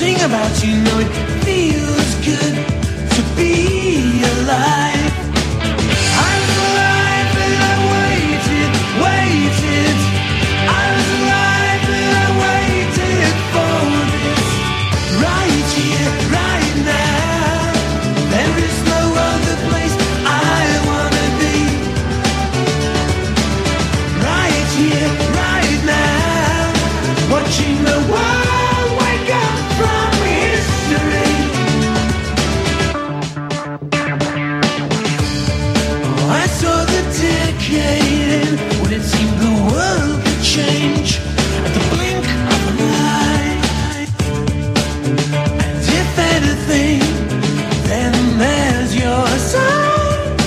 sing about you, know it feels good to be alive. I was alive and I waited, waited. I was alive and I waited for this. Right here, right now. There is no other place I wanna be. Right here, right now. Watching the world. When it seemed the world could change at the blink of an eye. And if anything, then there's your side.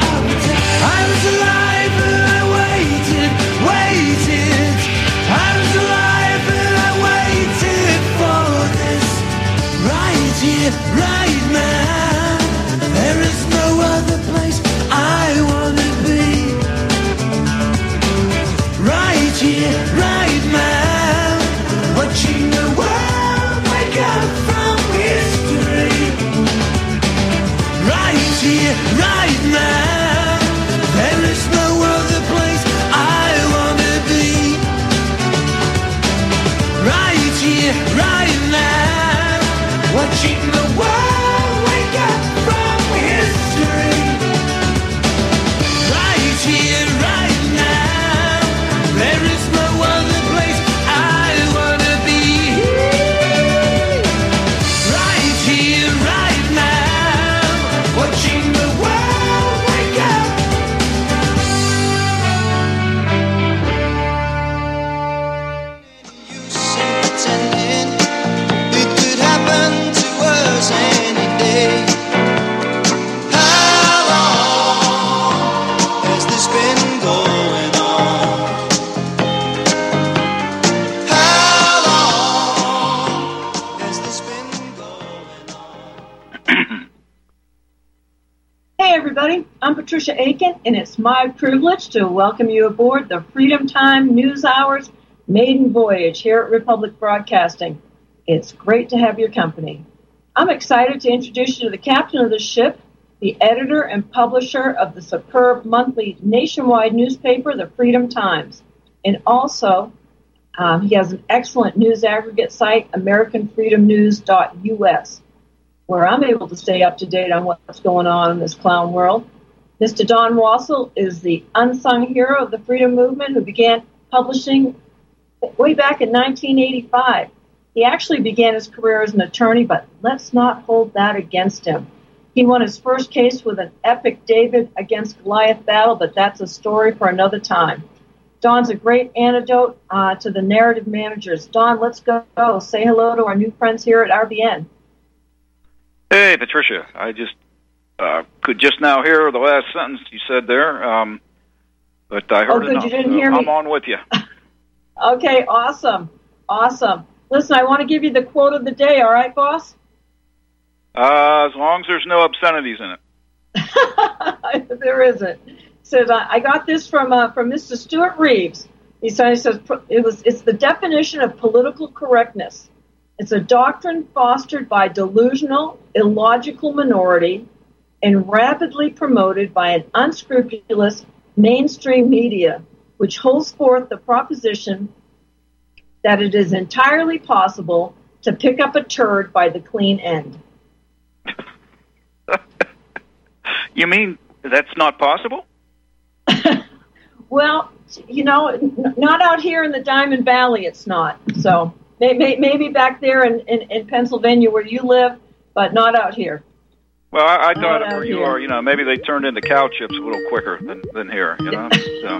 I was alive and I waited, waited. I was alive and I waited for this. Right here, right now. There is no other place I wanna be. Right here, right now. Watching the world wake up from history. Right here, right now. There is no other place I wanna be. Right here, right now. Watching the world wake up from history. Here, right now, there is no other place I wanna be. Right here, right now, watching the world wake up. You say pretending it could happen to us any day. I'm Patricia Aiken, and it's my privilege to welcome you aboard the Freedom Times News Hour's maiden voyage here at Republic Broadcasting. It's great to have your company. I'm excited to introduce you to the captain of the ship, the editor and publisher of the superb monthly nationwide newspaper, The Freedom Times. And also, he has an excellent news aggregate site, AmericanFreedomNews.us, where I'm able to stay up to date on what's going on in this clown world. Mr. Don Wassall is the unsung hero of the freedom movement who began publishing way back in 1985. He actually began his career as an attorney, but let's not hold that against him. He won his first case with an epic David against Goliath battle, but that's a story for another time. Don's a great antidote to the narrative managers. Don, let's go say hello to our new friends here at RBN. Hey, Patricia. I just could just now hear the last sentence you said there, but I heard enough. You didn't hear me. I'm on with you. Okay, awesome, awesome. Listen, I want to give you the quote of the day, all right, boss? As long as there's no obscenities in it. There isn't. It says, I got this from Mr. Stuart Reeves. He says, it's the definition of political correctness. It's a doctrine fostered by delusional, illogical minority and rapidly promoted by an unscrupulous mainstream media, which holds forth the proposition that it is entirely possible to pick up a turd by the clean end. You mean that's not possible? Well, you know, not out here in the Diamond Valley, it's not, so... Maybe back there in Pennsylvania where you live, but not out here. Well, I thought where you are, you know, maybe they turned into cow chips a little quicker than here, you know. So.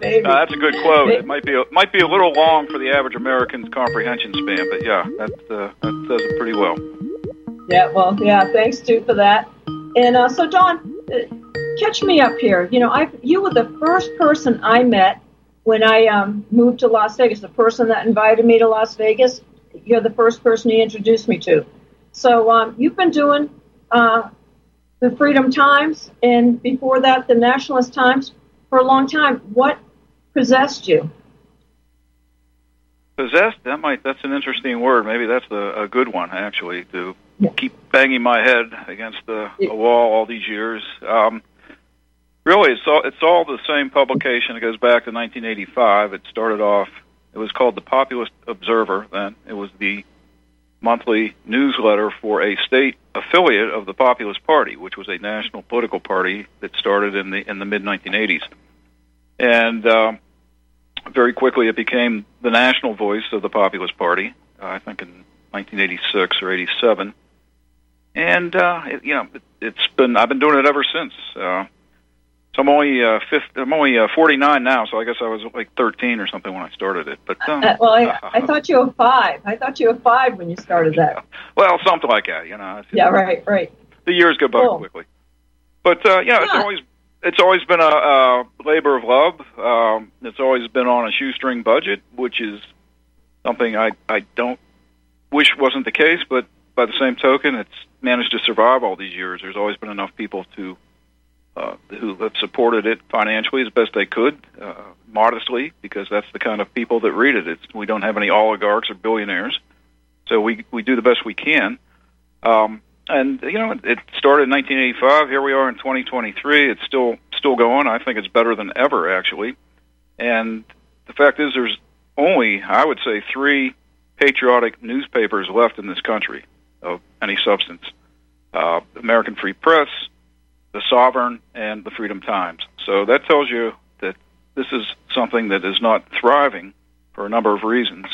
Maybe. No, that's a good quote. Maybe. It might be a little long for the average American's comprehension span, but yeah, that does it pretty well. Yeah, well, yeah, thanks, Stu, for that. And so, Don, catch me up here. You know, you were the first person I met when I moved to Las Vegas, the person that invited me to Las Vegas, you're the first person he introduced me to. So you've been doing the Freedom Times, and before that, the Nationalist Times, for a long time. What possessed you? Possessed, that might, that's an interesting word. Maybe that's a good one, actually, to keep banging my head against a wall all these years. Really, it's all the same publication. It goes back to 1985. It started off, it was called the Populist Observer then. It was the monthly newsletter for a state affiliate of the Populist Party, which was a national political party that started in the mid-1980s. And very quickly it became the national voice of the Populist Party, I think in 1986 or 87. And, I've been doing it ever since. So I'm only 49 now, so I guess I was like 13 or something when I started it. But I thought you were 5. I thought you were 5 when you started that. Yeah. Well, something like that, you know. Yeah, right. The years go by quickly. But it's always been a labor of love. It's always been on a shoestring budget, which is something I don't wish wasn't the case. But by the same token, it's managed to survive all these years. There's always been enough people who have supported it financially as best they could, modestly, because that's the kind of people that read it. We don't have any oligarchs or billionaires, so we do the best we can. It started in 1985. Here we are in 2023. It's still going. I think it's better than ever, actually. And the fact is, there's only, I would say, 3 patriotic newspapers left in this country of any substance: American Free Press, The Sovereign, and The Freedom Times. So that tells you that this is something that is not thriving for a number of reasons,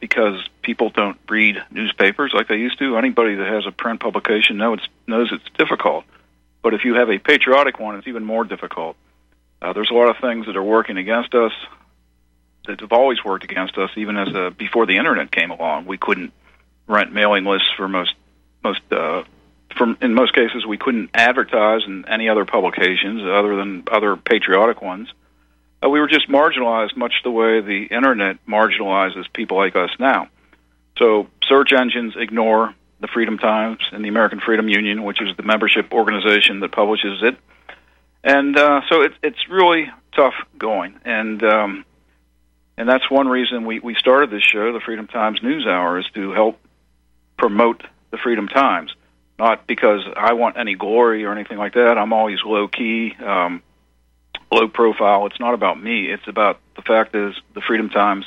because people don't read newspapers like they used to. Anybody that has a print publication knows it's difficult. But if you have a patriotic one, it's even more difficult. There's a lot of things that are working against us that have always worked against us, even before the Internet came along. We couldn't rent mailing lists for in most cases, we couldn't advertise in any other publications other than other patriotic ones. We were just marginalized, much the way the Internet marginalizes people like us now. So search engines ignore the Freedom Times and the American Freedom Union, which is the membership organization that publishes it. And so it's really tough going. And that's one reason we started this show, the Freedom Times News Hour, is to help promote the Freedom Times. Not because I want any glory or anything like that. I'm always low-key, low-profile. It's not about me. It's about the fact is the Freedom Times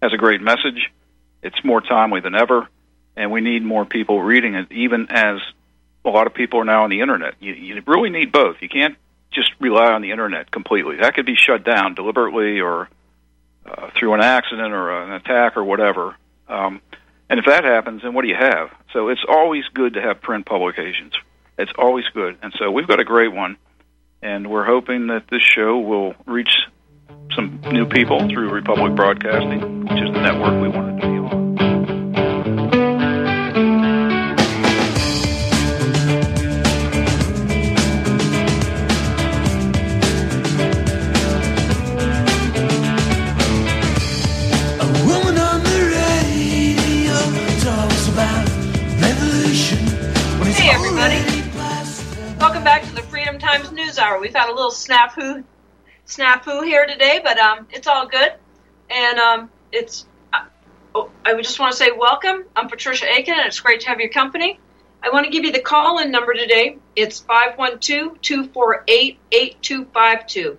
has a great message. It's more timely than ever, and we need more people reading it, even as a lot of people are now on the Internet. You really need both. You can't just rely on the Internet completely. That could be shut down deliberately or through an accident or an attack or whatever. And if that happens, then what do you have? So it's always good to have print publications. It's always good. And so we've got a great one, and we're hoping that this show will reach some new people through Republic Broadcasting, which is the network we wanted to be on. Back to the Freedom Times News Hour. We've had a little snafu here today, but it's all good. And I just want to say welcome. I'm Patricia Aiken, and it's great to have your company. I want to give you the call-in number today. It's 512-248-8252.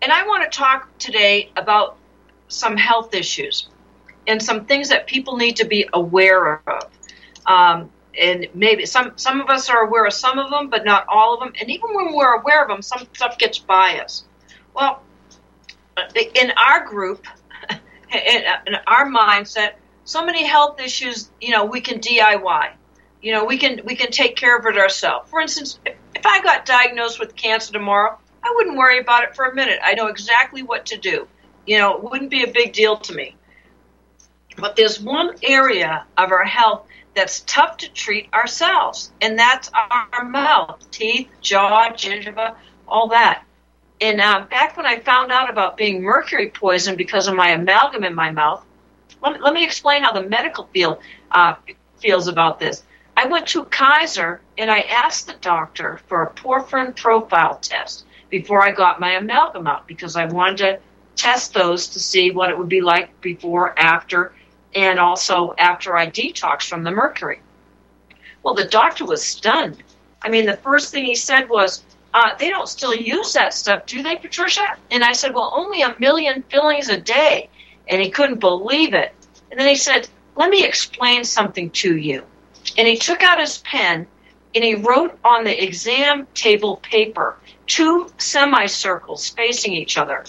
And I want to talk today about some health issues and some things that people need to be aware of. And maybe some of us are aware of some of them, but not all of them. And even when we're aware of them, some stuff gets biased. Well, in our group, in our mindset, so many health issues, we can DIY. We can take care of it ourselves. For instance, if I got diagnosed with cancer tomorrow, I wouldn't worry about it for a minute. I know exactly what to do. It wouldn't be a big deal to me. But there's one area of our health that's tough to treat ourselves, and that's our mouth, teeth, jaw, gingiva, all that. And back when I found out about being mercury poisoned because of my amalgam in my mouth, let me explain how the medical field feels about this. I went to Kaiser, and I asked the doctor for a porphyrin profile test before I got my amalgam out because I wanted to test those to see what it would be like before, after, and also after I detoxed from the mercury. Well, the doctor was stunned. I mean, the first thing he said was, they don't still use that stuff, do they, Patricia? And I said, well, only 1 million fillings a day. And he couldn't believe it. And then he said, let me explain something to you. And he took out his pen, and he wrote on the exam table paper 2 semicircles facing each other.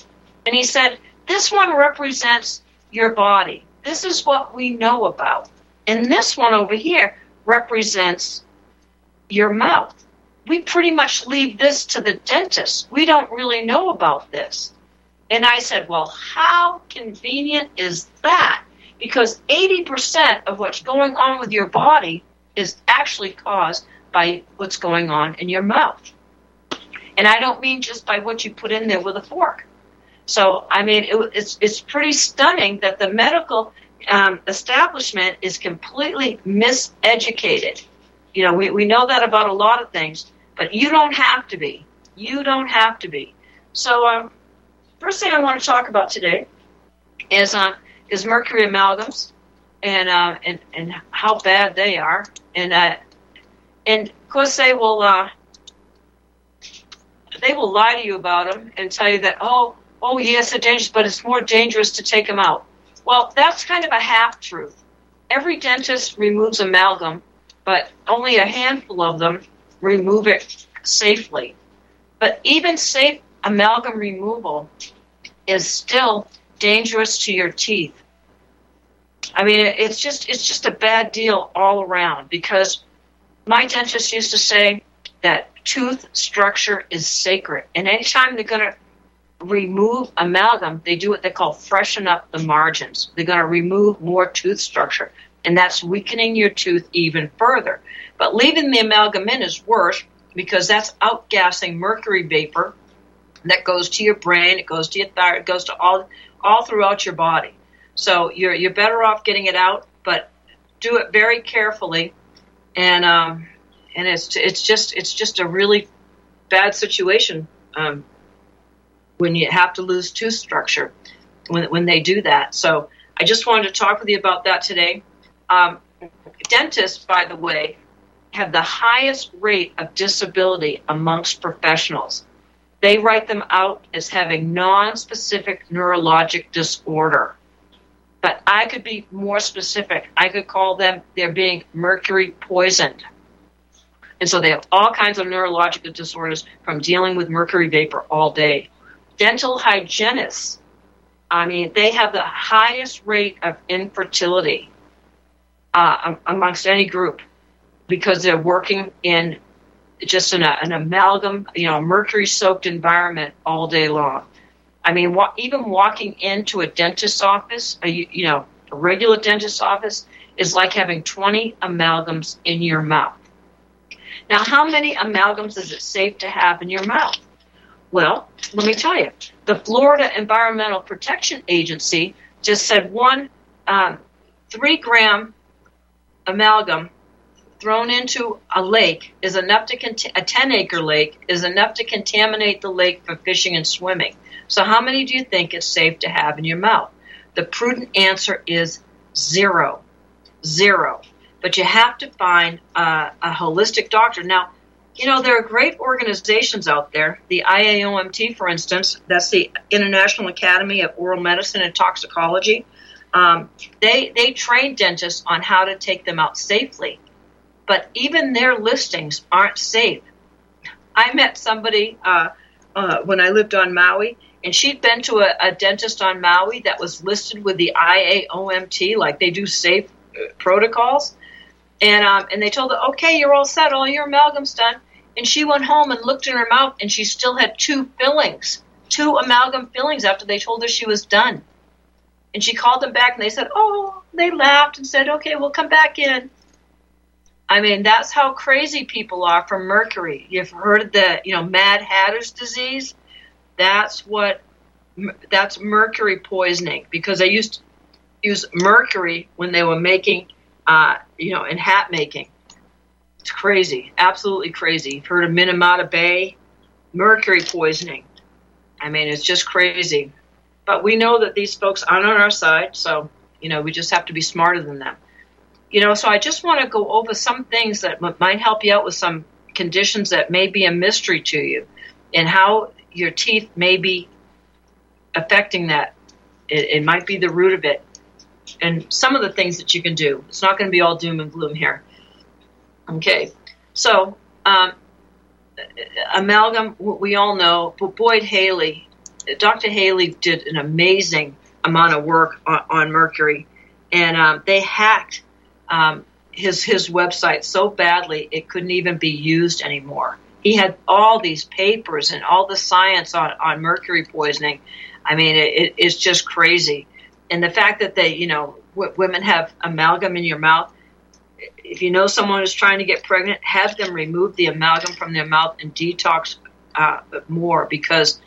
And he said, this one represents your body. This is what we know about. And this one over here represents your mouth. We pretty much leave this to the dentist. We don't really know about this. And I said, well, how convenient is that? Because 80% of what's going on with your body is actually caused by what's going on in your mouth. And I don't mean just by what you put in there with a fork. So, I mean, it's pretty stunning that the medical establishment is completely miseducated. You know, we know that about a lot of things, but you don't have to be. You don't have to be. So, first thing I want to talk about today is mercury amalgams and how bad they are. And of course, they will lie to you about them and tell you that, oh yes, they're dangerous, but it's more dangerous to take them out. Well, that's kind of a half-truth. Every dentist removes amalgam, but only a handful of them remove it safely. But even safe amalgam removal is still dangerous to your teeth. I mean, it's just a bad deal all around, because my dentist used to say that tooth structure is sacred, and anytime they're going to remove amalgam, they do what they call freshen up the margins. They're going to remove more tooth structure, and that's weakening your tooth even further. But leaving the amalgam in is worse, because that's outgassing mercury vapor that goes to your brain, it goes to your thyroid, it goes to all throughout your body. So you're better off getting it out, but do it very carefully. And it's just a really bad situation when you have to lose tooth structure when they do that. So I just wanted to talk with you about that today. Dentists, by the way, have the highest rate of disability amongst professionals. They write them out as having non-specific neurologic disorder. But I could be more specific. I could call them, they're being mercury poisoned. And so they have all kinds of neurological disorders from dealing with mercury vapor all day. Dental hygienists, I mean, they have the highest rate of infertility amongst any group, because they're working in just an amalgam, you know, mercury-soaked environment all day long. I mean, even walking into a dentist's office, a regular dentist's office, is like having 20 amalgams in your mouth. Now, how many amalgams is it safe to have in your mouth? Well, let me tell you. The Florida Environmental Protection Agency just said 3 gram amalgam thrown into a lake is enough to a 10-acre lake is enough to contaminate the lake for fishing and swimming. So how many do you think it's safe to have in your mouth? The prudent answer is zero. Zero. But you have to find a holistic doctor. Now, you know, there are great organizations out there. The IAOMT, for instance, that's the International Academy of Oral Medicine and Toxicology. They train dentists on how to take them out safely. But even their listings aren't safe. I met somebody when I lived on Maui, and she'd been to a dentist on Maui that was listed with the IAOMT, like they do safe protocols. And they told her, okay, you're all set, all your amalgam's done. And she went home and looked in her mouth, and she still had 2 amalgam fillings after they told her she was done. And she called them back, and they said, they laughed and said, okay, we'll come back in. I mean, that's how crazy people are from mercury. You've heard of the, Mad Hatter's disease. That's mercury poisoning, because they used to use mercury when they were making, in hat making. It's crazy, absolutely crazy. You've heard of Minamata Bay mercury poisoning. I mean, it's just crazy. But we know that these folks aren't on our side, so, you know, we just have to be smarter than them. You know, so I just want to go over some things that might help you out with some conditions that may be a mystery to you and how your teeth may be affecting that. It might be the root of it. And some of the things that you can do. It's not going to be all doom and gloom here. Okay. So, amalgam, we all know, but Boyd Haley, Dr. Haley did an amazing amount of work on mercury, and they hacked his website so badly it couldn't even be used anymore. He had all these papers and all the science on mercury poisoning. I mean, it's just crazy. And the fact that they, you know, women have amalgam in your mouth, if you know someone is trying to get pregnant, have them remove the amalgam from their mouth and detox more, because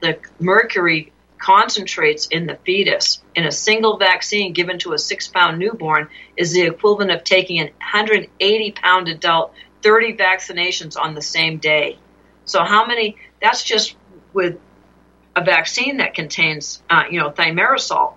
the mercury concentrates in the fetus. In a single vaccine given to a 6-pound newborn is the equivalent of taking a 180-pound adult 30 vaccinations on the same day. So how many? That's just with a vaccine that contains, thimerosal.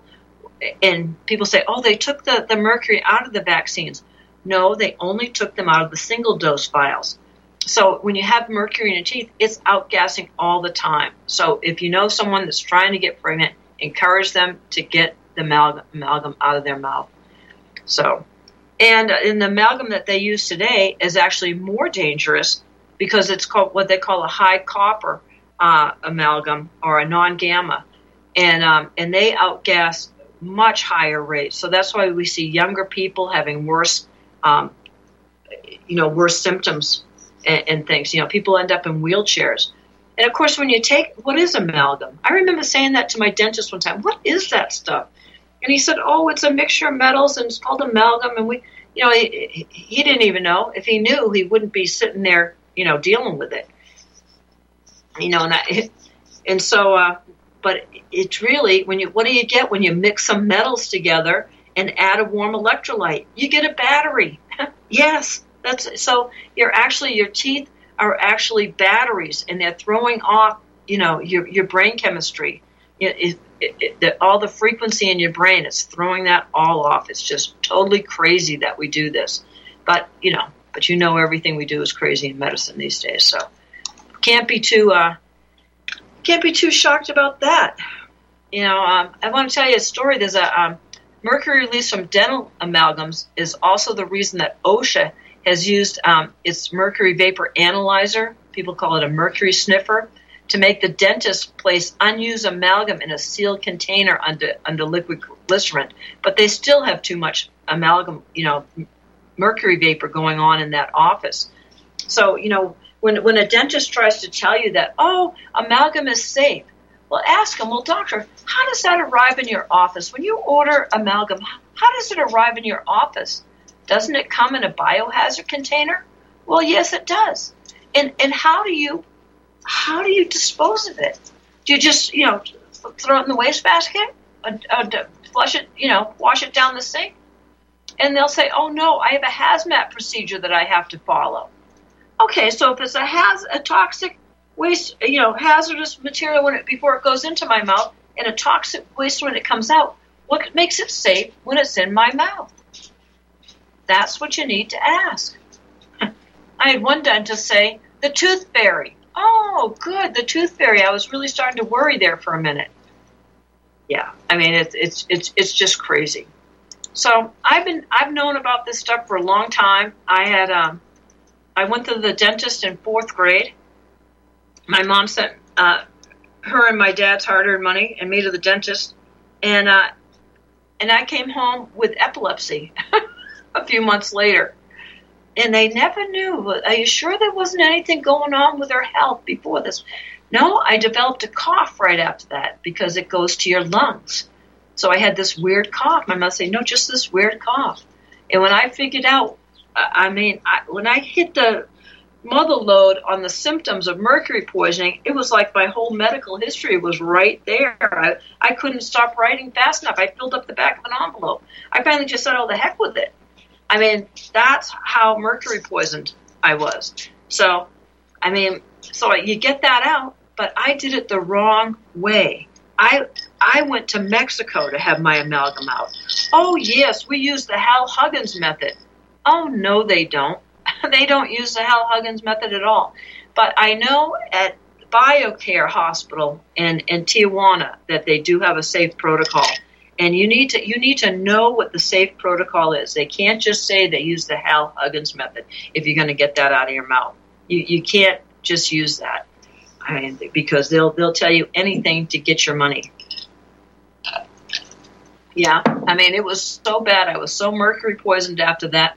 And people say, oh, they took the mercury out of the vaccines. No, they only took them out of the single-dose vials. So when you have mercury in your teeth, it's outgassing all the time. So if you know someone that's trying to get pregnant, encourage them to get the amalgam out of their mouth. So, and in the amalgam that they use today is actually more dangerous because it's called what they call a high copper amalgam or a non-gamma. And they outgas much higher rates. So that's why we see younger people having worse, worse symptoms and things. You know, people end up in wheelchairs. And of course, when you take, what is amalgam? I remember saying that to my dentist one time. What is that stuff? And he said, oh, it's a mixture of metals and it's called amalgam. And we, you know, he didn't even know. If he knew, he wouldn't be sitting there, you know, dealing with it. You know, but it's really, what do you get when you mix some metals together and add a warm electrolyte? You get a battery. Yes. So your teeth are actually batteries, and they're throwing off, you know, your brain chemistry, all the frequency in your brain. It's throwing that all off. It's just totally crazy that we do this. But, everything we do is crazy in medicine these days. So can't be too shocked about that. You know, I want to tell you a story. There's a mercury release from dental amalgams is also the reason that OSHA has used its mercury vapor analyzer, people call it a mercury sniffer, to make the dentist place unused amalgam in a sealed container under liquid glycerin. But they still have too much amalgam, mercury vapor going on in that office. So, when a dentist tries to tell you that, oh, amalgam is safe, well, ask them, well, doctor, how does that arrive in your office? When you order amalgam, how does it arrive in your office? Doesn't it come in a biohazard container? Well, yes, it does. And how do you dispose of it? Do you just, throw it in the wastebasket? Flush it, wash it down the sink? And they'll say, oh, no, I have a hazmat procedure that I have to follow. Okay, so if it's a toxic waste, hazardous material before it goes into my mouth, and a toxic waste when it comes out, what makes it safe when it's in my mouth? That's what you need to ask. I had one dentist say, the tooth fairy. Oh, good, the tooth fairy. I was really starting to worry there for a minute. Yeah, I mean, it's just crazy. So I've known about this stuff for a long time. I went to the dentist in 4th grade. My mom sent her and my dad's hard-earned money and me to the dentist, and I came home with epilepsy a few months later, and they never knew. Are you sure there wasn't anything going on with her health before this? No, I developed a cough right after that because it goes to your lungs. So I had this weird cough. My mom said, no, just this weird cough. And when I figured out, when I hit the mother load on the symptoms of mercury poisoning, it was like my whole medical history was right there. I couldn't stop writing fast enough. I filled up the back of an envelope. I finally just said, oh, the heck with it. I mean, that's how mercury poisoned I was. So, you get that out, but I did it the wrong way. I went to Mexico to have my amalgam out. Oh, yes, we use the Hal Huggins method. Oh, no, they don't. They don't use the Hal Huggins method at all. But I know at BioCare Hospital in Tijuana that they do have a safe protocol. And you need to know what the safe protocol is. They can't just say they use the Hal Huggins method if you're going to get that out of your mouth. You can't just use that. I mean, because they'll tell you anything to get your money. Yeah, I mean, it was so bad. I was so mercury poisoned after that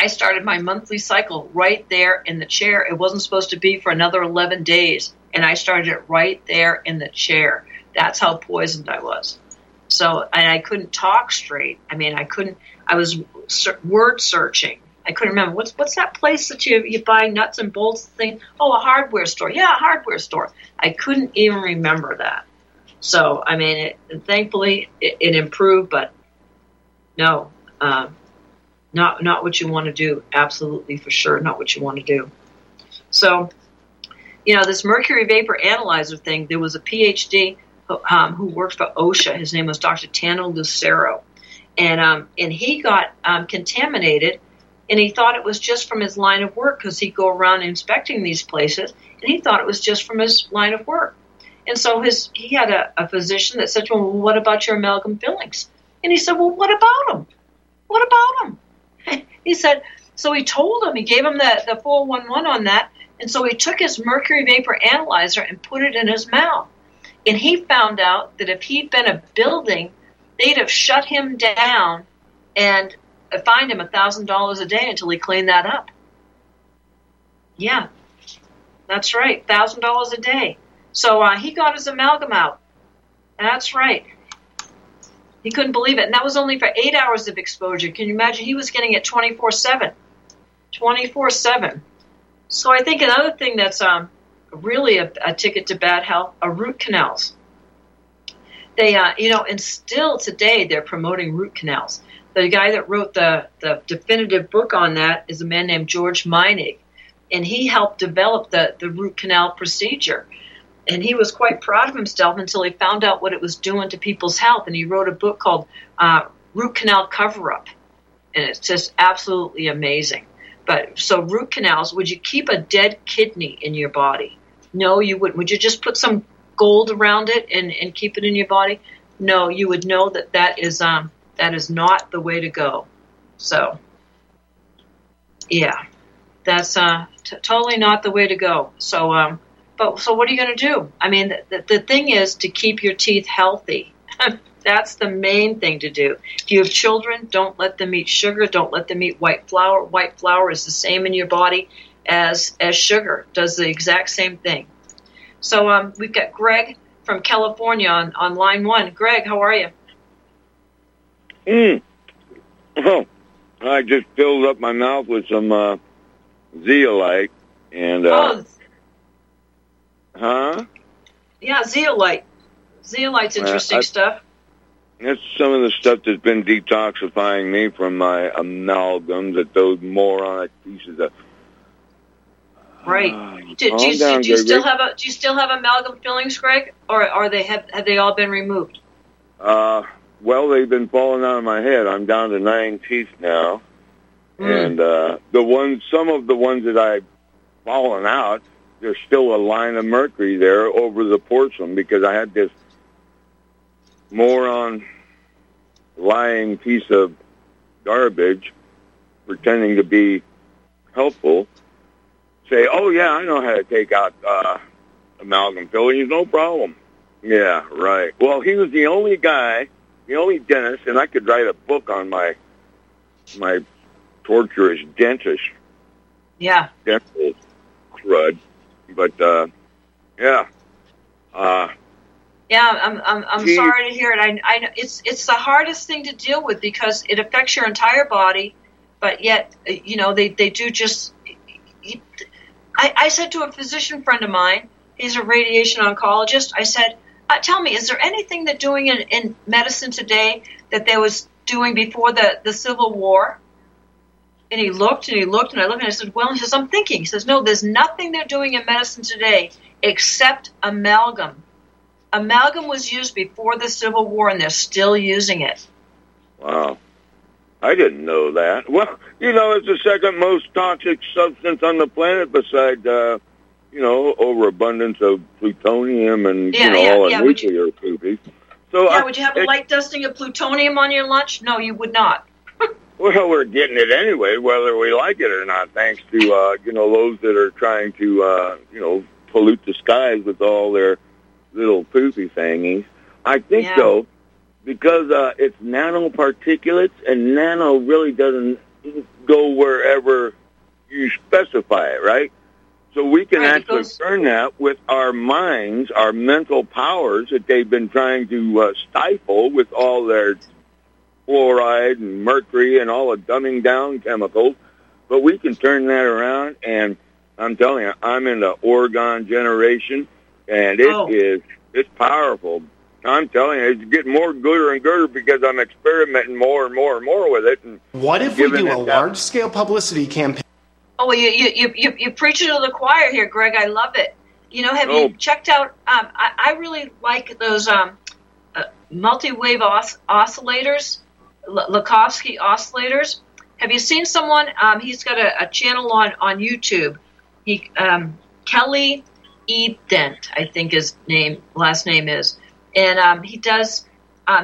I started my monthly cycle right there in the chair. It wasn't supposed to be for another 11 days, and I started it right there in the chair. That's how poisoned I was. So, and I couldn't talk straight. I mean, I was word searching. I couldn't remember. What's that place that you buy nuts and bolts thing? Oh, a hardware store. Yeah, a hardware store. I couldn't even remember that. So, I mean, thankfully it improved, but no, not what you want to do. Absolutely, for sure, not what you want to do. So, you know, this mercury vapor analyzer thing, there was a PhD who worked for OSHA. His name was Dr. Tanner Lucero. And he got contaminated. And he thought it was just from his line of work because he'd go around inspecting these places, and he thought it was just from his line of work. And so he had a physician that said to him, well, what about your amalgam fillings? And he said, well, what about them? What about them? He said, so he told him, he gave him the 411 on that, and so he took his mercury vapor analyzer and put it in his mouth. And he found out that if he'd been a building, they'd have shut him down and fined him $1,000 a day until he cleaned that up. Yeah, that's right, $1,000 a day. So he got his amalgam out. That's right. He couldn't believe it. And that was only for 8 hours of exposure. Can you imagine? He was getting it 24/7. 24/7. So I think another thing that's really a ticket to bad health are root canals. They, and still today they're promoting root canals. The guy that wrote the definitive book on that is a man named George Meinig, and he helped develop the root canal procedure. And he was quite proud of himself until he found out what it was doing to people's health, and he wrote a book called Root Canal Cover-Up, and it's just absolutely amazing. But so root canals, would you keep a dead kidney in your body? No, you wouldn't. Would you just put some gold around it and keep it in your body? No, you would know that is... That is not the way to go. So, yeah, that's totally not the way to go. So, so what are you going to do? I mean, the thing is to keep your teeth healthy. That's the main thing to do. If you have children, don't let them eat sugar. Don't let them eat white flour. White flour is the same in your body as sugar. Does the exact same thing. So we've got Greg from California on line one. Greg, how are you? Oh, I just filled up my mouth with some zeolite and yeah, zeolite. Zeolite's interesting stuff. That's some of the stuff that's been detoxifying me from my amalgam that those moronic pieces of. Right. Do you still have amalgam fillings, Greg, or are they have they all been removed? Well, they've been falling out of my head. I'm down to 9 teeth now. Mm. And some of the ones that I've fallen out, there's still a line of mercury there over the porcelain because I had this moron lying piece of garbage pretending to be helpful say, oh, yeah, I know how to take out amalgam fillings, no problem. Yeah, right. Well, he was the only guy... The only dentist, and I could write a book on my torturous dentist. Yeah. Dental crud, but yeah. I'm sorry to hear it. I it's the hardest thing to deal with because it affects your entire body, but yet you know they do just. I said to a physician friend of mine, he's a radiation oncologist. I said. Tell me, is there anything they're doing in medicine today that they was doing before the Civil War? And he looked, and I said, well, he says, I'm thinking. He says, no, there's nothing they're doing in medicine today except amalgam. Amalgam was used before the Civil War, and they're still using it. Wow. I didn't know that. Well, you know, it's the second most toxic substance on the planet beside, you know, overabundance of plutonium and, all the nuclear poopies. So would you have a light dusting of plutonium on your lunch? No, you would not. Well, we're getting it anyway, whether we like it or not, thanks to, those that are trying to, pollute the skies with all their little poopy thingies. I think, though, because it's nanoparticulates, and nano really doesn't go wherever you specify it, right? So we can actually burn that with our minds, our mental powers that they've been trying to stifle with all their fluoride and mercury and all the dumbing down chemicals. But we can turn that around, and I'm telling you, I'm in the orgone generation, and it's powerful. I'm telling you, it's getting more gooder and gooder because I'm experimenting more and more and more with it. And what if we do a large-scale publicity campaign? Oh, well, you preaching to the choir here, Greg. I love it. You know, have you checked out? I really like those multi-wave oscillators, Lakovski oscillators. Have you seen someone? He's got a channel on YouTube. He Kelly Eidem, I think his last name is. And he does.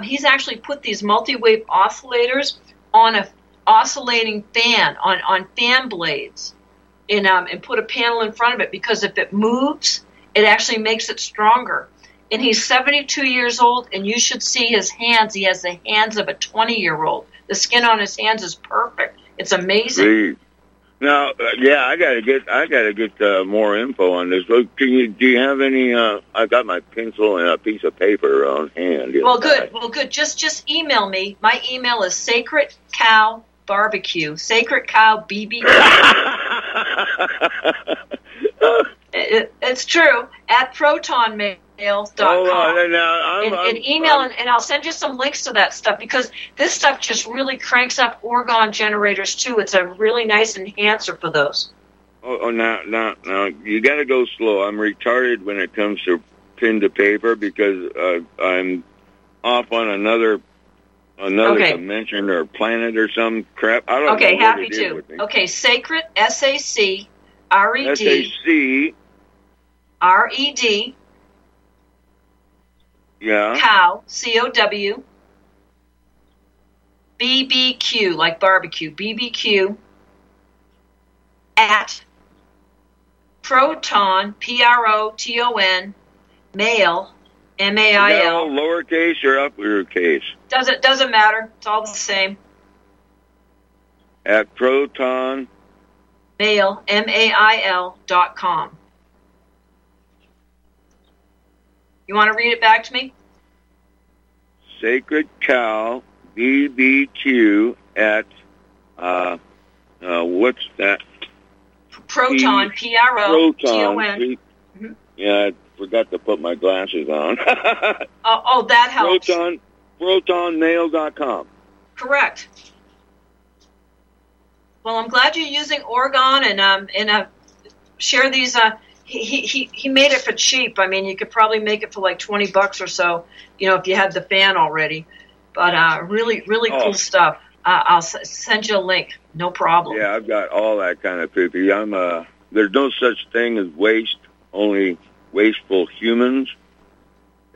He's actually put these multi-wave oscillators on a oscillating fan on fan blades, and put a panel in front of it, because if it moves, it actually makes it stronger. And he's 72 years old, and you should see his hands. He has the hands of a 20-year-old. The skin on his hands is perfect. It's amazing. Jeez. Now, I gotta get more info on this. Do you have any? I've got my pencil and a piece of paper on hand. Well, good. Just email me. My email is Sacred Cow BBQ. It's true. At protonmail.com. And email, and I'll send you some links to that stuff, because this stuff just really cranks up orgone generators too. It's a really nice enhancer for those. No! You got to go slow. I'm retarded when it comes to pen to paper, because I'm off on another dimension or planet or some crap. I don't know. Happy to. Okay, Sacred SACRED. Yeah. Cow, COW. BBQ, like barbecue. BBQ. At Proton, PROTON, Mail, MAIL. Lowercase or uppercase? Doesn't matter. It's all the same. At Proton. Mail, MAIL.com. You want to read it back to me? Sacred Cow BBQ at what's that? Proton, PROTON. Yeah, I forgot to put my glasses on. Oh, that helps. Protonmail.com. Correct. Well, I'm glad you're using Orgone and share these. He made it for cheap. I mean, you could probably make it for like $20 or so, if you had the fan already. But really cool stuff. I'll send you a link. No problem. Yeah, I've got all that kind of poopy. There's no such thing as waste, only wasteful humans.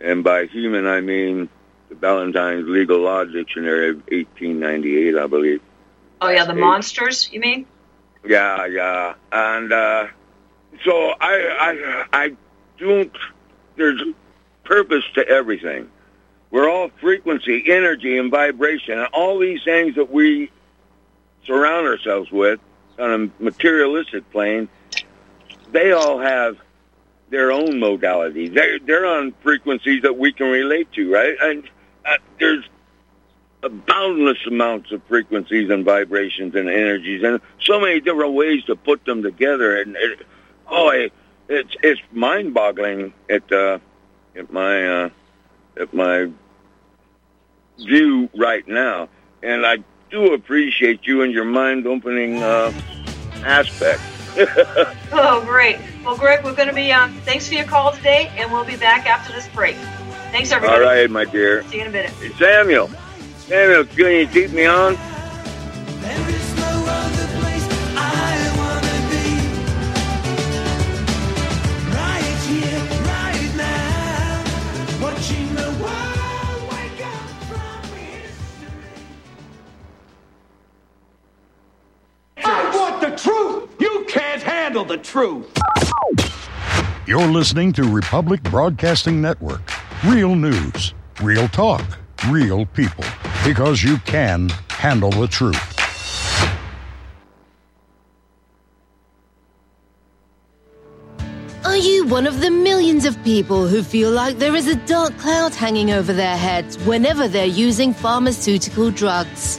And by human, I mean the Ballantyne's Legal Law Dictionary of 1898, I believe. Oh, yeah, the monsters, you mean? Yeah. And... so I don't. There's purpose to everything. We're all frequency, energy, and vibration, and all these things that we surround ourselves with on a materialistic plane. They all have their own modalities. They're on frequencies that we can relate to, right? And there's boundless amounts of frequencies and vibrations and energies, and so many different ways to put them together. And it's mind-boggling at my view right now, and I do appreciate you and your mind-opening aspect. Oh, great! Well, Greg, we're going to be thanks for your call today, and we'll be back after this break. Thanks, everybody. All right, my dear. See you in a minute. Hey, Samuel. Samuel, can you keep me on? There is no other place I want to be. Right here, right now. Watching the world wake up from history. I want the truth. You can't handle the truth. You're listening to Republic Broadcasting Network. Real news, real talk, real people. Because you can handle the truth. Are you one of the millions of people who feel like there is a dark cloud hanging over their heads whenever they're using pharmaceutical drugs?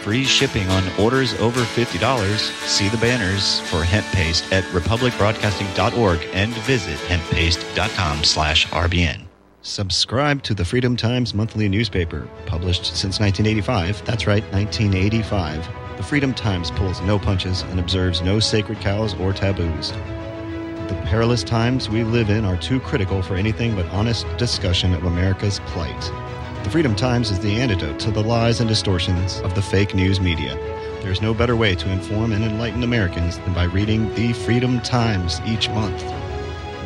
Free shipping on orders over $50. See the banners for hemp paste at republicbroadcasting.org and visit hemppaste.com/RBN. Subscribe to the Freedom Times monthly newspaper, published since 1985. That's right, 1985. The Freedom Times pulls no punches and observes no sacred cows or taboos. The perilous times we live in are too critical for anything but honest discussion of America's plight. The Freedom Times is the antidote to the lies and distortions of the fake news media. There's no better way to inform and enlighten Americans than by reading The Freedom Times each month.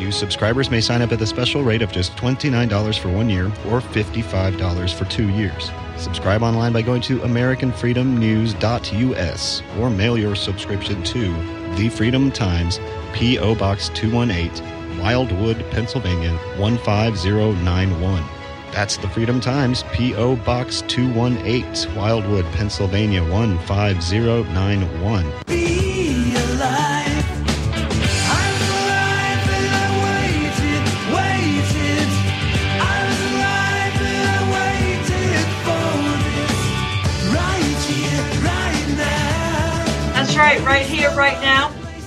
New subscribers may sign up at the special rate of just $29 for 1 year or $55 for 2 years. Subscribe online by going to AmericanFreedomNews.us or mail your subscription to The Freedom Times, P.O. Box 218, Wildwood, Pennsylvania, 15091. That's the Freedom Times, P.O. Box 218, Wildwood, Pennsylvania, 15091. Be alive. I'm alive and I waited. I was alive and I waited for this. Right here, right now. That's right, right here, right now.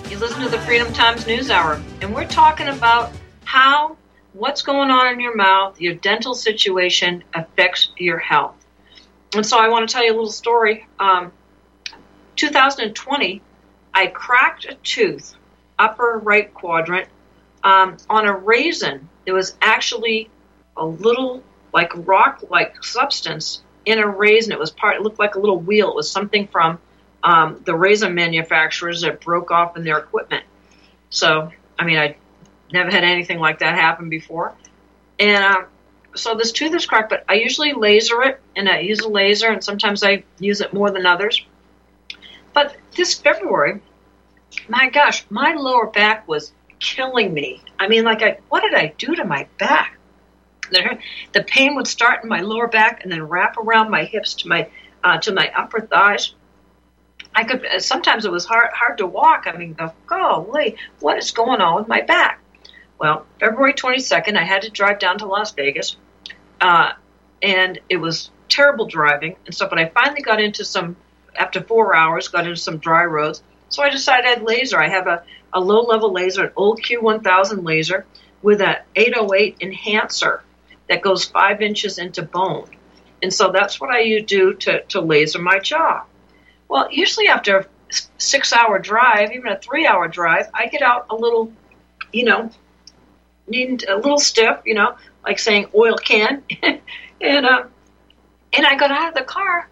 You listen to the Freedom Times News Hour, and we're talking about how what's going on in your mouth, your dental situation affects your health. And so I want to tell you a little story. 2020, I cracked a tooth, upper right quadrant, on a raisin. It was actually a little like rock-like substance in a raisin. It was part. It looked like a little wheel. It was something from the raisin manufacturers that broke off in their equipment. So, I mean, I never had anything like that happen before. And so this tooth is cracked, but I usually laser it, and I use a laser, and sometimes I use it more than others. But this February, my gosh, my lower back was killing me. I mean, like, what did I do to my back? The pain would start in my lower back and then wrap around my hips to my upper thighs. I could sometimes it was hard to walk. I mean, golly, what is going on with my back? Well, February 22nd, I had to drive down to Las Vegas, and it was terrible driving and stuff. But I finally got into some, after 4 hours, got into some dry roads. So I decided I'd laser. I have a low-level laser, an old Q1000 laser with an 808 enhancer that goes 5 inches into bone. And so that's what I do to laser my jaw. Well, usually after a 6-hour drive, even a 3-hour drive, I get out a little, a little stiff, like saying oil can. And I got out of the car.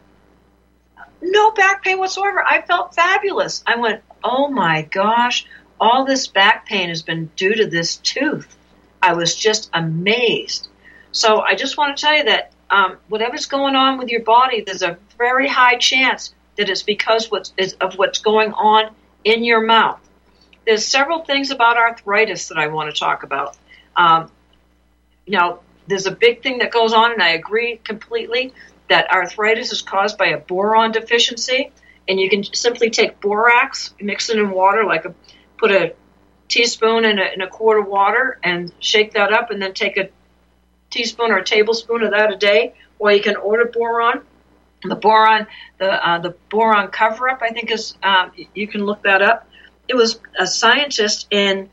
No back pain whatsoever. I felt fabulous. I went, oh my gosh, all this back pain has been due to this tooth. I was just amazed. So I just want to tell you that whatever's going on with your body, there's a very high chance that it's because of what's going on in your mouth. There's several things about arthritis that I want to talk about. There's a big thing that goes on, and I agree completely. that arthritis is caused by a boron deficiency, and you can simply take borax, mix it in water, put a teaspoon in a quart of water and shake that up, and then take a teaspoon or a tablespoon of that a day, or you can order boron. The boron cover-up, I think, is you can look that up. It was a scientist in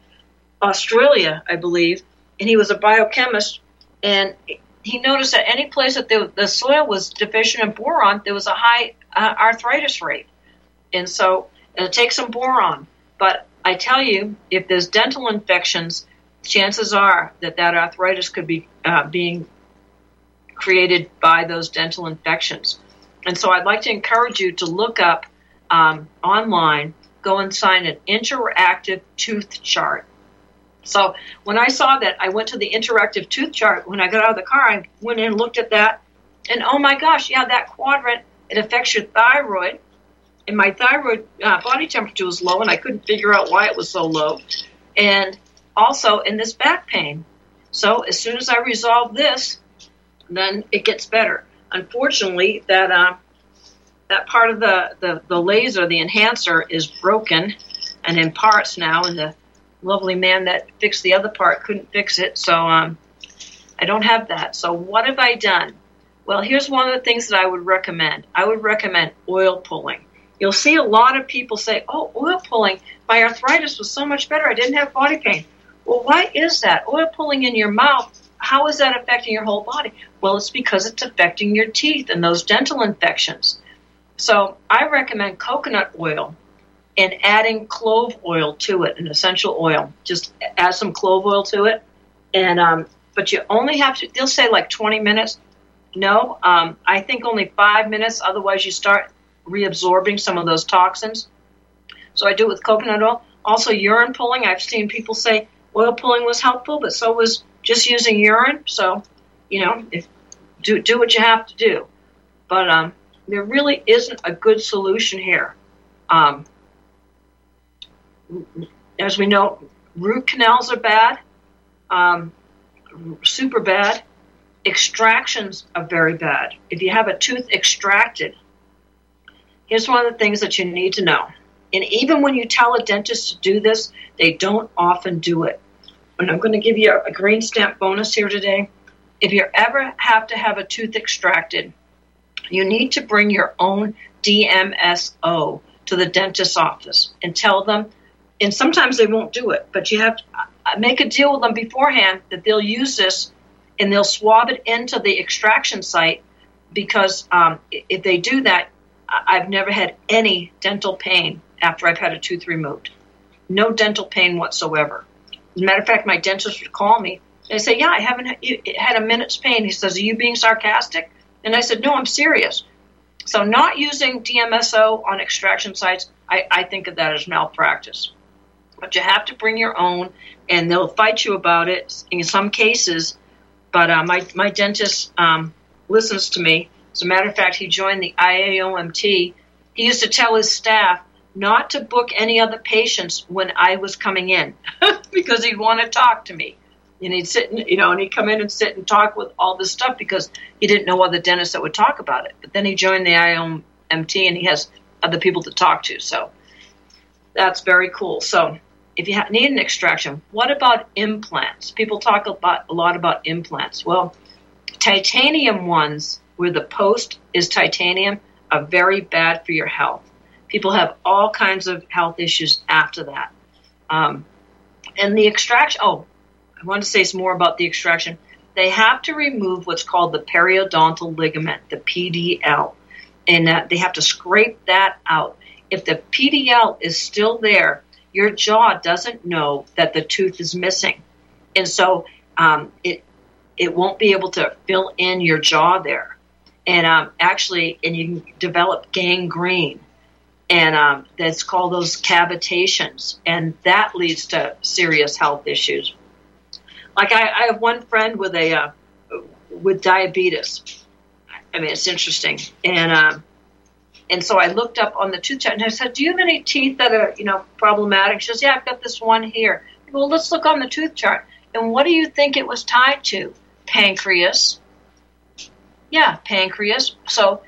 Australia, I believe, and he was a biochemist, and he noticed that any place that the soil was deficient in boron, there was a high arthritis rate. And so take some boron. But I tell you, if there's dental infections, chances are that arthritis could be being created by those dental infections. And so I'd like to encourage you to look up online, go and sign an interactive tooth chart. So when I saw that, I went to the interactive tooth chart. When I got out of the car, I went in and looked at that. And oh my gosh, yeah, that quadrant, it affects your thyroid. And my thyroid body temperature was low, and I couldn't figure out why it was so low. And also in this back pain. So as soon as I resolve this, then it gets better. Unfortunately, that part of the laser, the enhancer, is broken and in parts now, and the lovely man that fixed the other part couldn't fix it, so I don't have that. So what have I done? Well, here's one of the things that I would recommend. I would recommend oil pulling. You'll see a lot of people say, oh, oil pulling, my arthritis was so much better, I didn't have body pain. Well, why is that? Oil pulling in your mouth, how is that affecting your whole body? Well, it's because it's affecting your teeth and those dental infections. So I recommend coconut oil and adding clove oil to it, an essential oil. Just add some clove oil to it. And but you only have to, they'll say 20 minutes. No, I think only 5 minutes. Otherwise, you start reabsorbing some of those toxins. So I do it with coconut oil. Also, urine pulling. I've seen people say oil pulling was helpful, but so was just using urine. So, do what you have to do. But there really isn't a good solution here. As we know, root canals are bad, super bad. Extractions are very bad. If you have a tooth extracted, here's one of the things that you need to know. And even when you tell a dentist to do this, they don't often do it. And I'm going to give you a green stamp bonus here today. If you ever have to have a tooth extracted, you need to bring your own DMSO to the dentist's office and tell them, and sometimes they won't do it, but you have to make a deal with them beforehand that they'll use this and they'll swab it into the extraction site, because if they do that, I've never had any dental pain after I've had a tooth removed. No dental pain whatsoever. As a matter of fact, my dentist would call me. They say, yeah, I haven't had a minute's pain. He says, are you being sarcastic? And I said, no, I'm serious. So not using DMSO on extraction sites, I think of that as malpractice. But you have to bring your own, and they'll fight you about it in some cases. But my dentist listens to me. As a matter of fact, he joined the IAOMT. He used to tell his staff not to book any other patients when I was coming in because he'd want to talk to me. And he'd sit and, and he'd come in and sit and talk with all this stuff because he didn't know other dentists that would talk about it. But then he joined the IOMT and he has other people to talk to. So that's very cool. So if you need an extraction, what about implants? People talk a lot about implants. Well, titanium ones where the post is titanium are very bad for your health. People have all kinds of health issues after that. And the extraction, I want to say some more about the extraction. They have to remove what's called the periodontal ligament, the PDL, and they have to scrape that out. If the PDL is still there, your jaw doesn't know that the tooth is missing, and so it won't be able to fill in your jaw there, and actually you can develop gangrene, and that's called those cavitations, and that leads to serious health issues. I have one friend with with diabetes. I mean, it's interesting. And so I looked up on the tooth chart and I said, do you have any teeth that are, problematic? She says, yeah, I've got this one here. I go, well, let's look on the tooth chart. And what do you think it was tied to? Pancreas, yeah, pancreas. So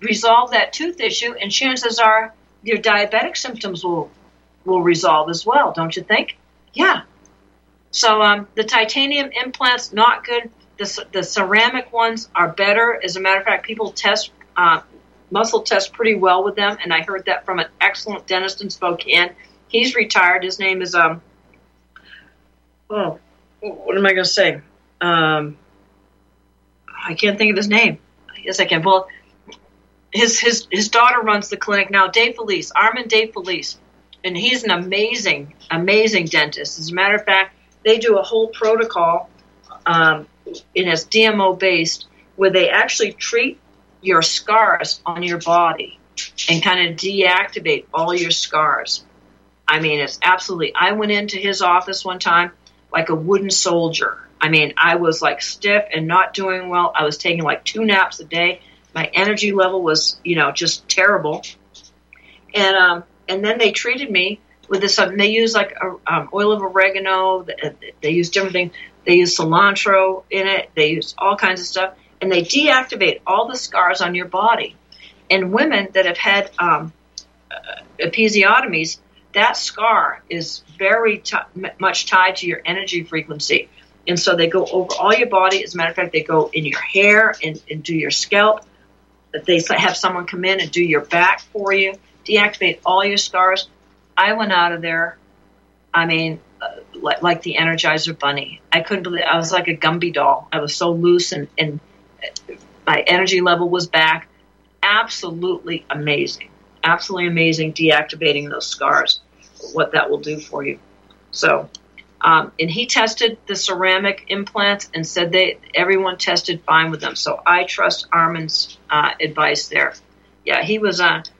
resolve that tooth issue, and chances are your diabetic symptoms will resolve as well, don't you think? Yeah. So the titanium implants, not good. The ceramic ones are better. As a matter of fact, people test muscle tests pretty well with them, and I heard that from an excellent dentist in Spokane. He's retired. His name is I can't think of his name. Yes, I can. Well, his daughter runs the clinic now. DeFelice, Armand DeFelice, and he's an amazing dentist. As a matter of fact, they do a whole protocol, and it's DMO based, where they actually treat your scars on your body and kind of deactivate all your scars. I mean, it's absolutely. I went into his office one time like a wooden soldier. I mean, I was like stiff and not doing well. I was taking like 2 naps a day. My energy level was, just terrible. And then they treated me with this. They use like oil of oregano. They use different things. They use cilantro in it. They use all kinds of stuff. And they deactivate all the scars on your body. And women that have had episiotomies, that scar is very much tied to your energy frequency. And so they go over all your body. As a matter of fact, they go in your hair and do your scalp. They have someone come in and do your back for you, deactivate all your scars. I went out of there, I mean, like the Energizer Bunny. I couldn't believe it. I was like a Gumby doll. I was so loose, and my energy level was back. Absolutely amazing deactivating those scars, what that will do for you. So, and he tested the ceramic implants and said everyone tested fine with them. So I trust Armand's advice there. Yeah, he was that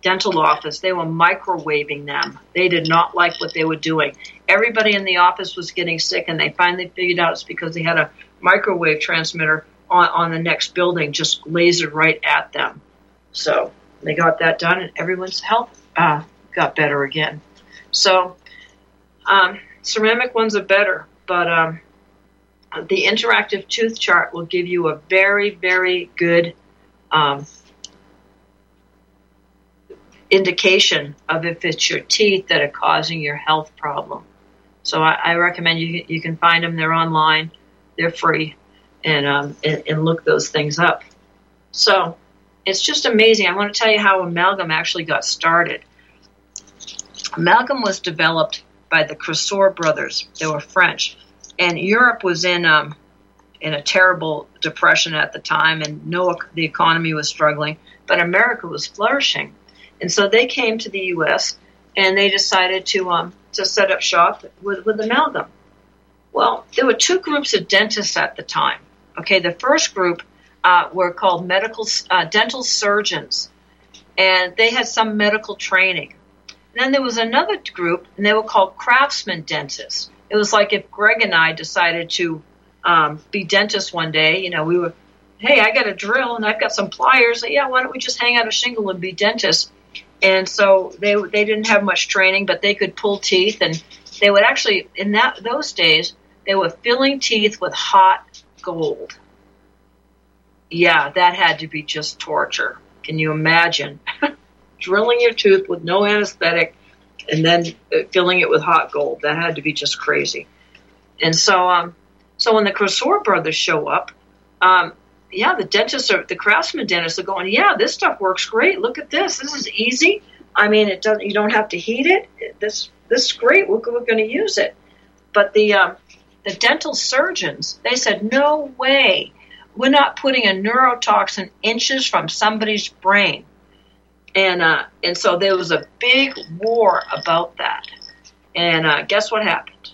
dental office. They were microwaving them. They did not like what they were doing. Everybody in the office was getting sick, and they finally figured out it's because they had a microwave transmitter on the next building, just lasered right at them. So they got that done, and everyone's health got better again. So ceramic ones are better, but the interactive tooth chart will give you a very, very good indication of if it's your teeth that are causing your health problem. So I recommend you can find them. They're online. They're free. And look those things up. So it's just amazing. I want to tell you how amalgam actually got started. Amalgam was developed by the Cressor brothers. They were French, and Europe was in a terrible depression at the time, and the economy was struggling, but America was flourishing. And so they came to the U.S. and they decided to set up shop with amalgam. Well, there were 2 groups of dentists at the time. Okay, the first group were called dental surgeons, and they had some medical training. And then there was another group, and they were called craftsman dentists. It was like if Greg and I decided to be dentists one day, we were, hey, I got a drill, and I've got some pliers. Yeah, why don't we just hang out a shingle and be dentists? And so they didn't have much training, but they could pull teeth, and they would actually, in those days, they were filling teeth with hot gold. Yeah, that had to be just torture. Can you imagine? Drilling your tooth with no anesthetic and then filling it with hot gold. That had to be just crazy. And so so when the Cressor brothers show up, the craftsman dentists are going, yeah, this stuff works great. Look at this. This is easy. I mean, you don't have to heat it. This is great. We're going to use it. But the dental surgeons, they said, no way. We're not putting a neurotoxin inches from somebody's brain. And so there was a big war about that. And guess what happened?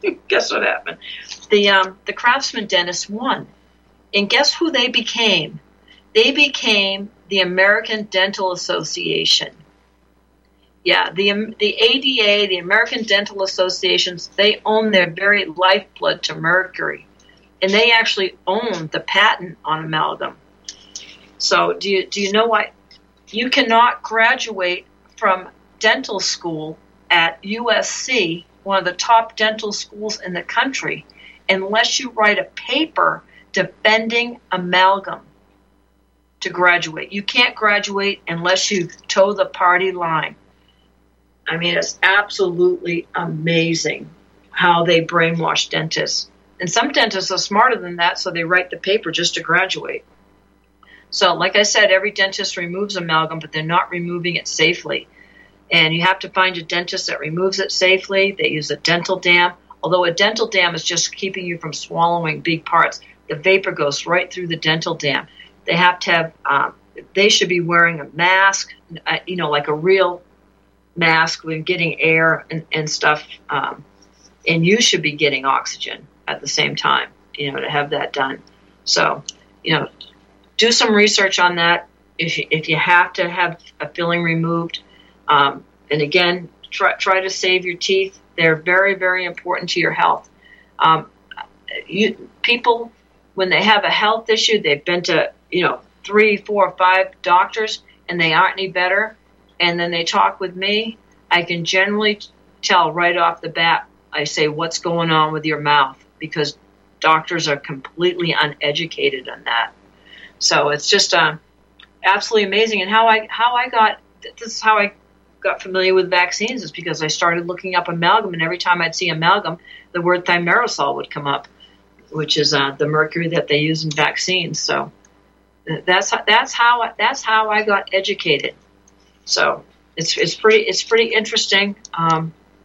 The craftsman dentist won. And guess who they became? They became the American Dental Association. Yeah, the ADA, the American Dental Associations, they own their very lifeblood to mercury. And they actually own the patent on amalgam. So do you know why? You cannot graduate from dental school at USC, one of the top dental schools in the country, unless you write a paper defending amalgam to graduate. You can't graduate unless you toe the party line. I mean, it's absolutely amazing how they brainwash dentists. And some dentists are smarter than that, so they write the paper just to graduate. So, like I said, every dentist removes amalgam, but they're not removing it safely. And you have to find a dentist that removes it safely. They use a dental dam, although a dental dam is just keeping you from swallowing big parts. The vapor goes right through the dental dam. They have to have, they should be wearing a mask, you know, like a real mask when getting air and stuff. And you should be getting oxygen at the same time, you know, to have that done. So, you know, do some research on that if you have to have a filling removed. And again, try to save your teeth. They're very, very important to your health. People, when they have a health issue, they've been to, you know, 3, 4, 5 doctors and they aren't any better. And then they talk with me. I can generally tell right off the bat. I say, what's going on with your mouth? Because doctors are completely uneducated on that. So it's just absolutely amazing. And how I got familiar with vaccines is because I started looking up amalgam, and every time I'd see amalgam, the word thimerosal would come up, which is the mercury that they use in vaccines. So that's how I got educated. So it's pretty interesting,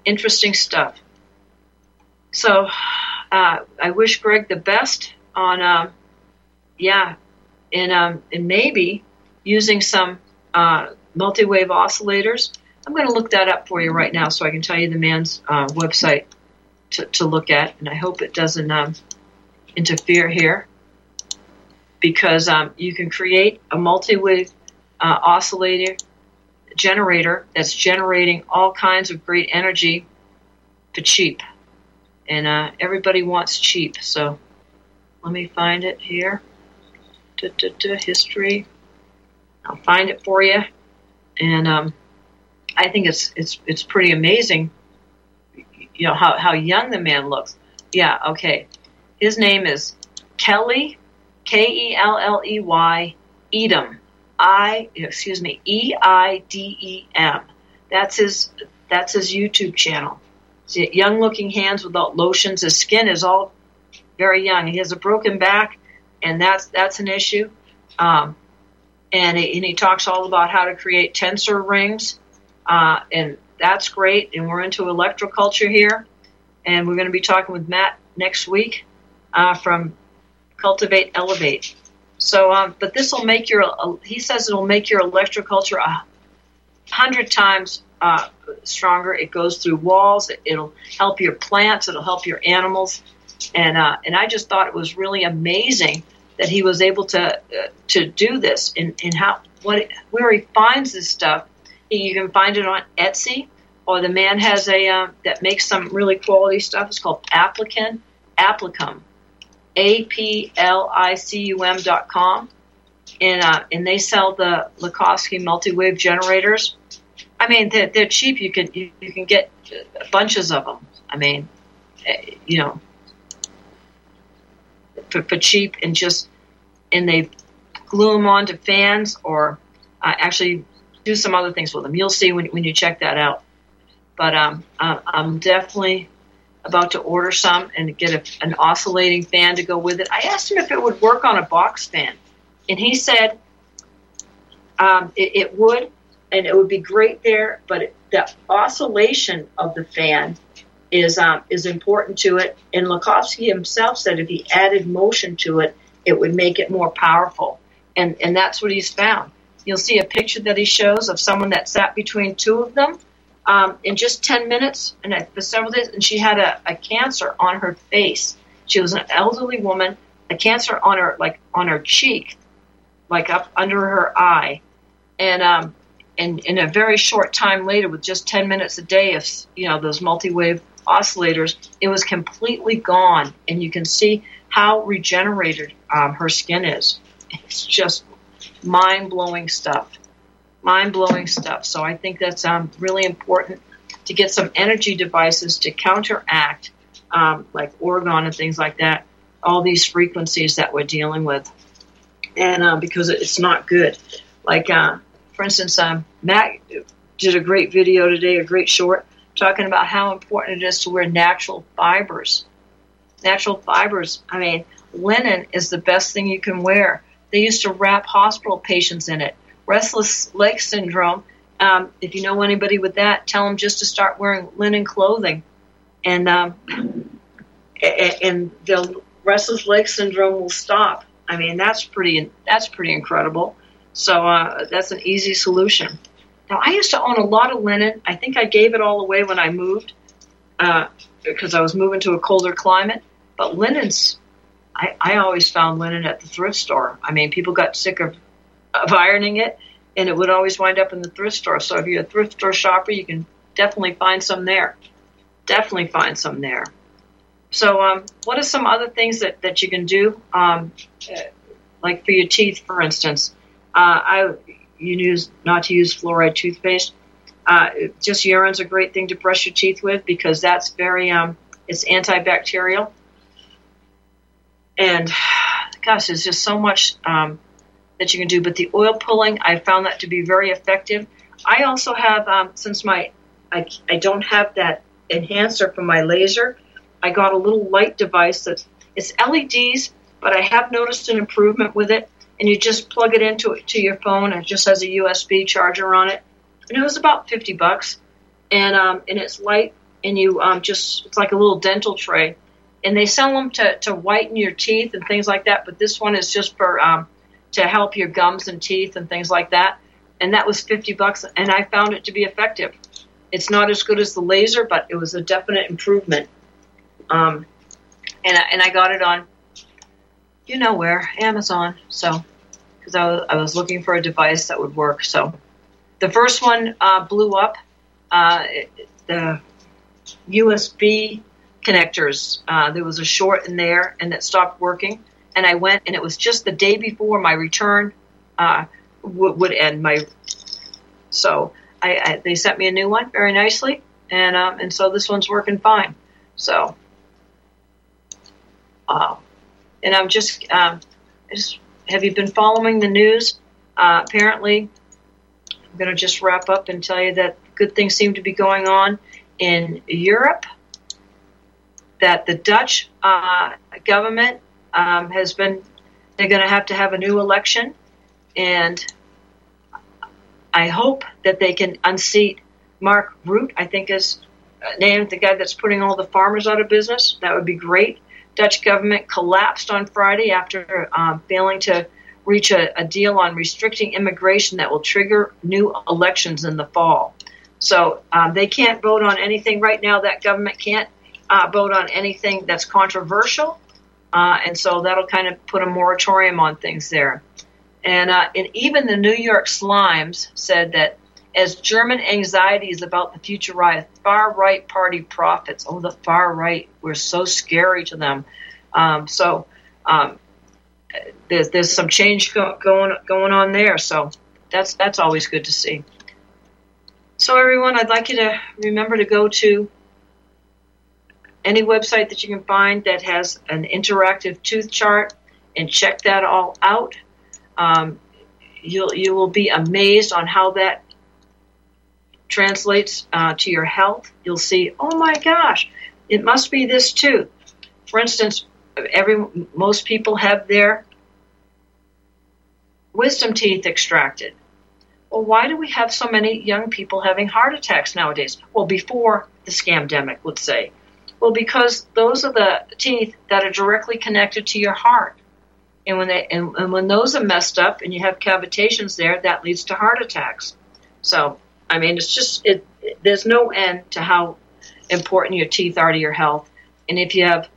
interesting stuff. So I wish Greg the best on and maybe using some multi-wave oscillators. I'm going to look that up for you right now so I can tell you the man's website to look at, and I hope it doesn't interfere here, because you can create a multi-wave oscillator generator that's generating all kinds of great energy for cheap, and everybody wants cheap. So let me find it here. History. I'll find it for you. And I think it's pretty amazing, you know, how young the man looks. Yeah, okay. His name is Kelly, K-E-L-L-E-Y, Eidem, E-I-D-E-M. That's his YouTube channel. See, young-looking hands without lotions. His skin is all very young. He has a broken back, and that's an issue. And he talks all about how to create tensor rings, and that's great. And we're into electroculture here, and we're going to be talking with Matt next week from Cultivate Elevate. So, but this will make your he says it'll make your electroculture 100 times stronger. It goes through walls. It'll help your plants. It'll help your animals, and I just thought it was really amazing that he was able to do this, and where he finds this stuff. You can find it on Etsy, or the man has a that makes some really quality stuff. It's called Applicum, APLICUM.com, and they sell the Lakovski multi-wave generators. I mean, they're cheap. You can get bunches of them. I mean, you know, for cheap, and they glue them onto fans, or actually do some other things with them. You'll see when you check that out. But I'm definitely about to order some and get an oscillating fan to go with it. I asked him if it would work on a box fan, and he said it would, and it would be great there. But the oscillation of the fan is important to it, and Lakovski himself said if he added motion to it, it would make it more powerful, and that's what he's found. You'll see a picture that he shows of someone that sat between two of them in just 10 minutes, and for several days, and she had a cancer on her face. She was an elderly woman, a cancer on her, like on her cheek, like up under her eye, and in a very short time later, with just 10 minutes a day of, you know, those multi-wave oscillators, it was completely gone, and you can see how regenerated her skin is. It's just mind-blowing stuff. So I think that's really important to get some energy devices to counteract like orgone and things like that, all these frequencies that we're dealing with. And because it's not good. Like, for instance, Matt did a great video today, a great short, talking about how important it is to wear natural fibers. Natural fibers. I mean, linen is the best thing you can wear. They used to wrap hospital patients in it. Restless leg syndrome. If you know anybody with that, tell them just to start wearing linen clothing, and the restless leg syndrome will stop. I mean, that's pretty incredible. So that's an easy solution. Now, I used to own a lot of linen. I think I gave it all away when I moved because I was moving to a colder climate. But linens, I always found linen at the thrift store. I mean, people got sick of ironing it, and it would always wind up in the thrift store. So if you're a thrift store shopper, you can definitely find some there. Definitely find some there. So what are some other things that you can do? Like for your teeth, for instance. You use not to use fluoride toothpaste. Just urine's a great thing to brush your teeth with because that's very, it's antibacterial. And gosh, there's just so much that you can do. But the oil pulling, I found that to be very effective. I also have, since I don't have that enhancer from my laser, I got a little light device it's LEDs, but I have noticed an improvement with it. And you just plug it to your phone. It just has a USB charger on it. And it was about $50, and it's light. And you it's like a little dental tray. And they sell them to whiten your teeth and things like that. But this one is just for to help your gums and teeth and things like that. And that was $50, and I found it to be effective. It's not as good as the laser, but it was a definite improvement. And I got it on, you know where, Amazon. So, because I was looking for a device that would work. So, the first one blew up. The USB connectors, there was a short in there, and it stopped working. And I went, and it was just the day before my return would end. So they sent me a new one very nicely, and so this one's working fine. So, and I'm just, have you been following the news? Apparently, I'm going to just wrap up and tell you that good things seem to be going on in Europe, that the Dutch government they're going to have a new election, and I hope that they can unseat Mark Rutte, I think is named, the guy that's putting all the farmers out of business. That would be great. Dutch government collapsed on Friday after failing to reach a deal on restricting immigration that will trigger new elections in the fall. So they can't vote on anything right now. That government can't vote on anything that's controversial. And so that'll kind of put a moratorium on things there. And even the New York Slimes said that as German anxieties about the future rise, far-right party profits. Oh, the far right were so scary to them. There's some change going on there. So that's always good to see. So everyone, I'd like you to remember to go to any website that you can find that has an interactive tooth chart and check that all out. You will be amazed on how that translates to your health. You'll see, oh my gosh, it must be this tooth. For instance, most people have their wisdom teeth extracted. Well, why do we have so many young people having heart attacks nowadays? Well, before the scamdemic, let's say. Well, because those are the teeth that are directly connected to your heart. And when those are messed up and you have cavitations there, that leads to heart attacks. So, I mean, it's just, there's no end to how important your teeth are to your health. And if you have,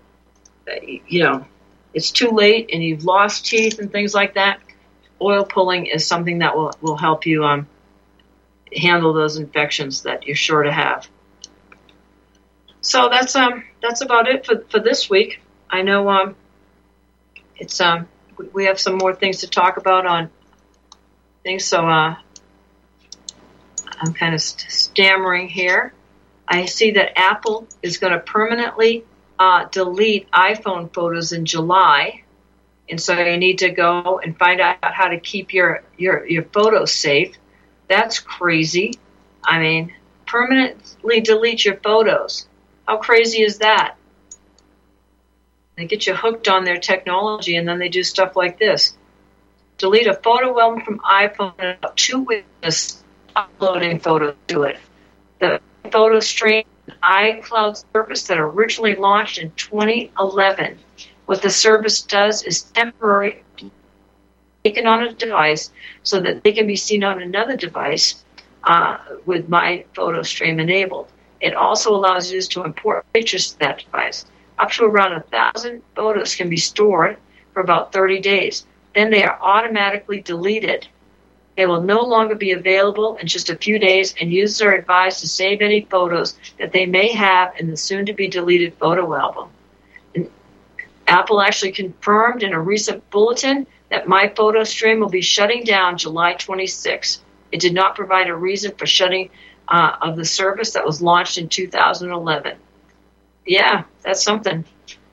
it's too late and you've lost teeth and things like that, oil pulling is something that will help you handle those infections that you're sure to have. So that's about it for this week. I know it's we have some more things to talk about on things. So I'm kind of stammering here. I see that Apple is going to permanently delete iPhone photos in July, and so you need to go and find out how to keep your photos safe. That's crazy. I mean, permanently delete your photos. How crazy is that? They get you hooked on their technology, and then they do stuff like this. Delete a photo album from iPhone in about 2 weeks, uploading photos to it. The photo stream iCloud service that originally launched in 2011. What the service does is temporarily taken on a device so that they can be seen on another device with My Photo Stream enabled. It also allows users to import pictures to that device. Up to around 1,000 photos can be stored for about 30 days. Then they are automatically deleted. They will no longer be available in just a few days, and users are advised to save any photos that they may have in the soon-to-be-deleted photo album. And Apple actually confirmed in a recent bulletin that My Photo Stream will be shutting down July 26. It did not provide a reason for shutting of the service that was launched in 2011. Yeah, that's something.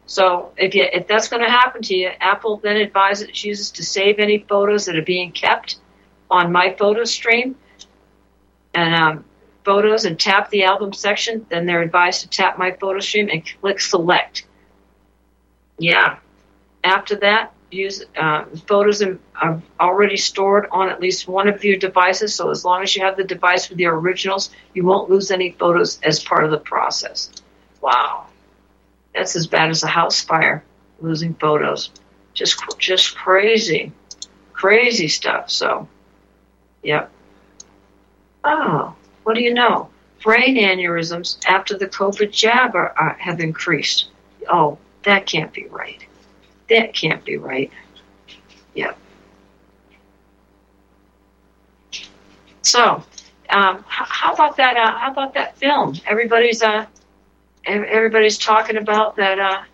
So if that's going to happen to you, Apple then advises its users to save any photos that are being kept on My Photo Stream and photos, and tap the album section. Then they're advised to tap My Photo Stream and click select. Yeah. After that, use photos are already stored on at least one of your devices. So as long as you have the device with your originals, you won't lose any photos as part of the process. Wow. That's as bad as a house fire, losing photos. Just crazy. Crazy stuff. So, yep. Oh, what do you know? Brain aneurysms after the COVID jab have increased. Oh, that can't be right. That can't be right. Yep. So, how about that? How about that film? Everybody's talking about that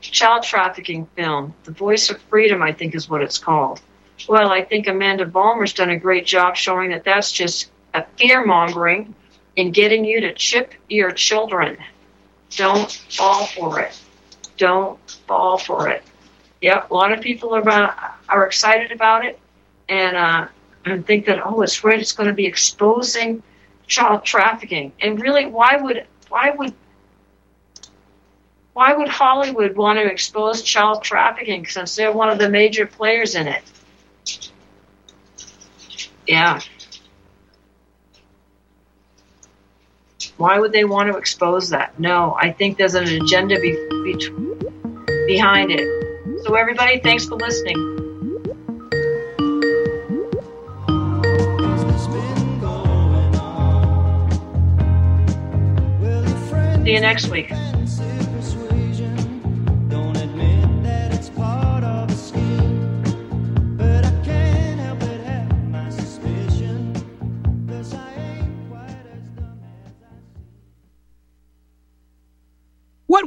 child trafficking film, The Voice of Freedom, I think is what it's called. Well, I think Amanda Vollmer's done a great job showing that that's just a fear-mongering and getting you to chip your children. Don't fall for it. Don't fall for it. Yep, a lot of people are excited about it and think that, oh, it's right, it's going to be exposing child trafficking. And really, why would Hollywood want to expose child trafficking since they're one of the major players in it? Yeah. Why would they want to expose that? No, I think there's an agenda behind it. So everybody, thanks for listening. See you next week. What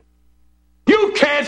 You can't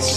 you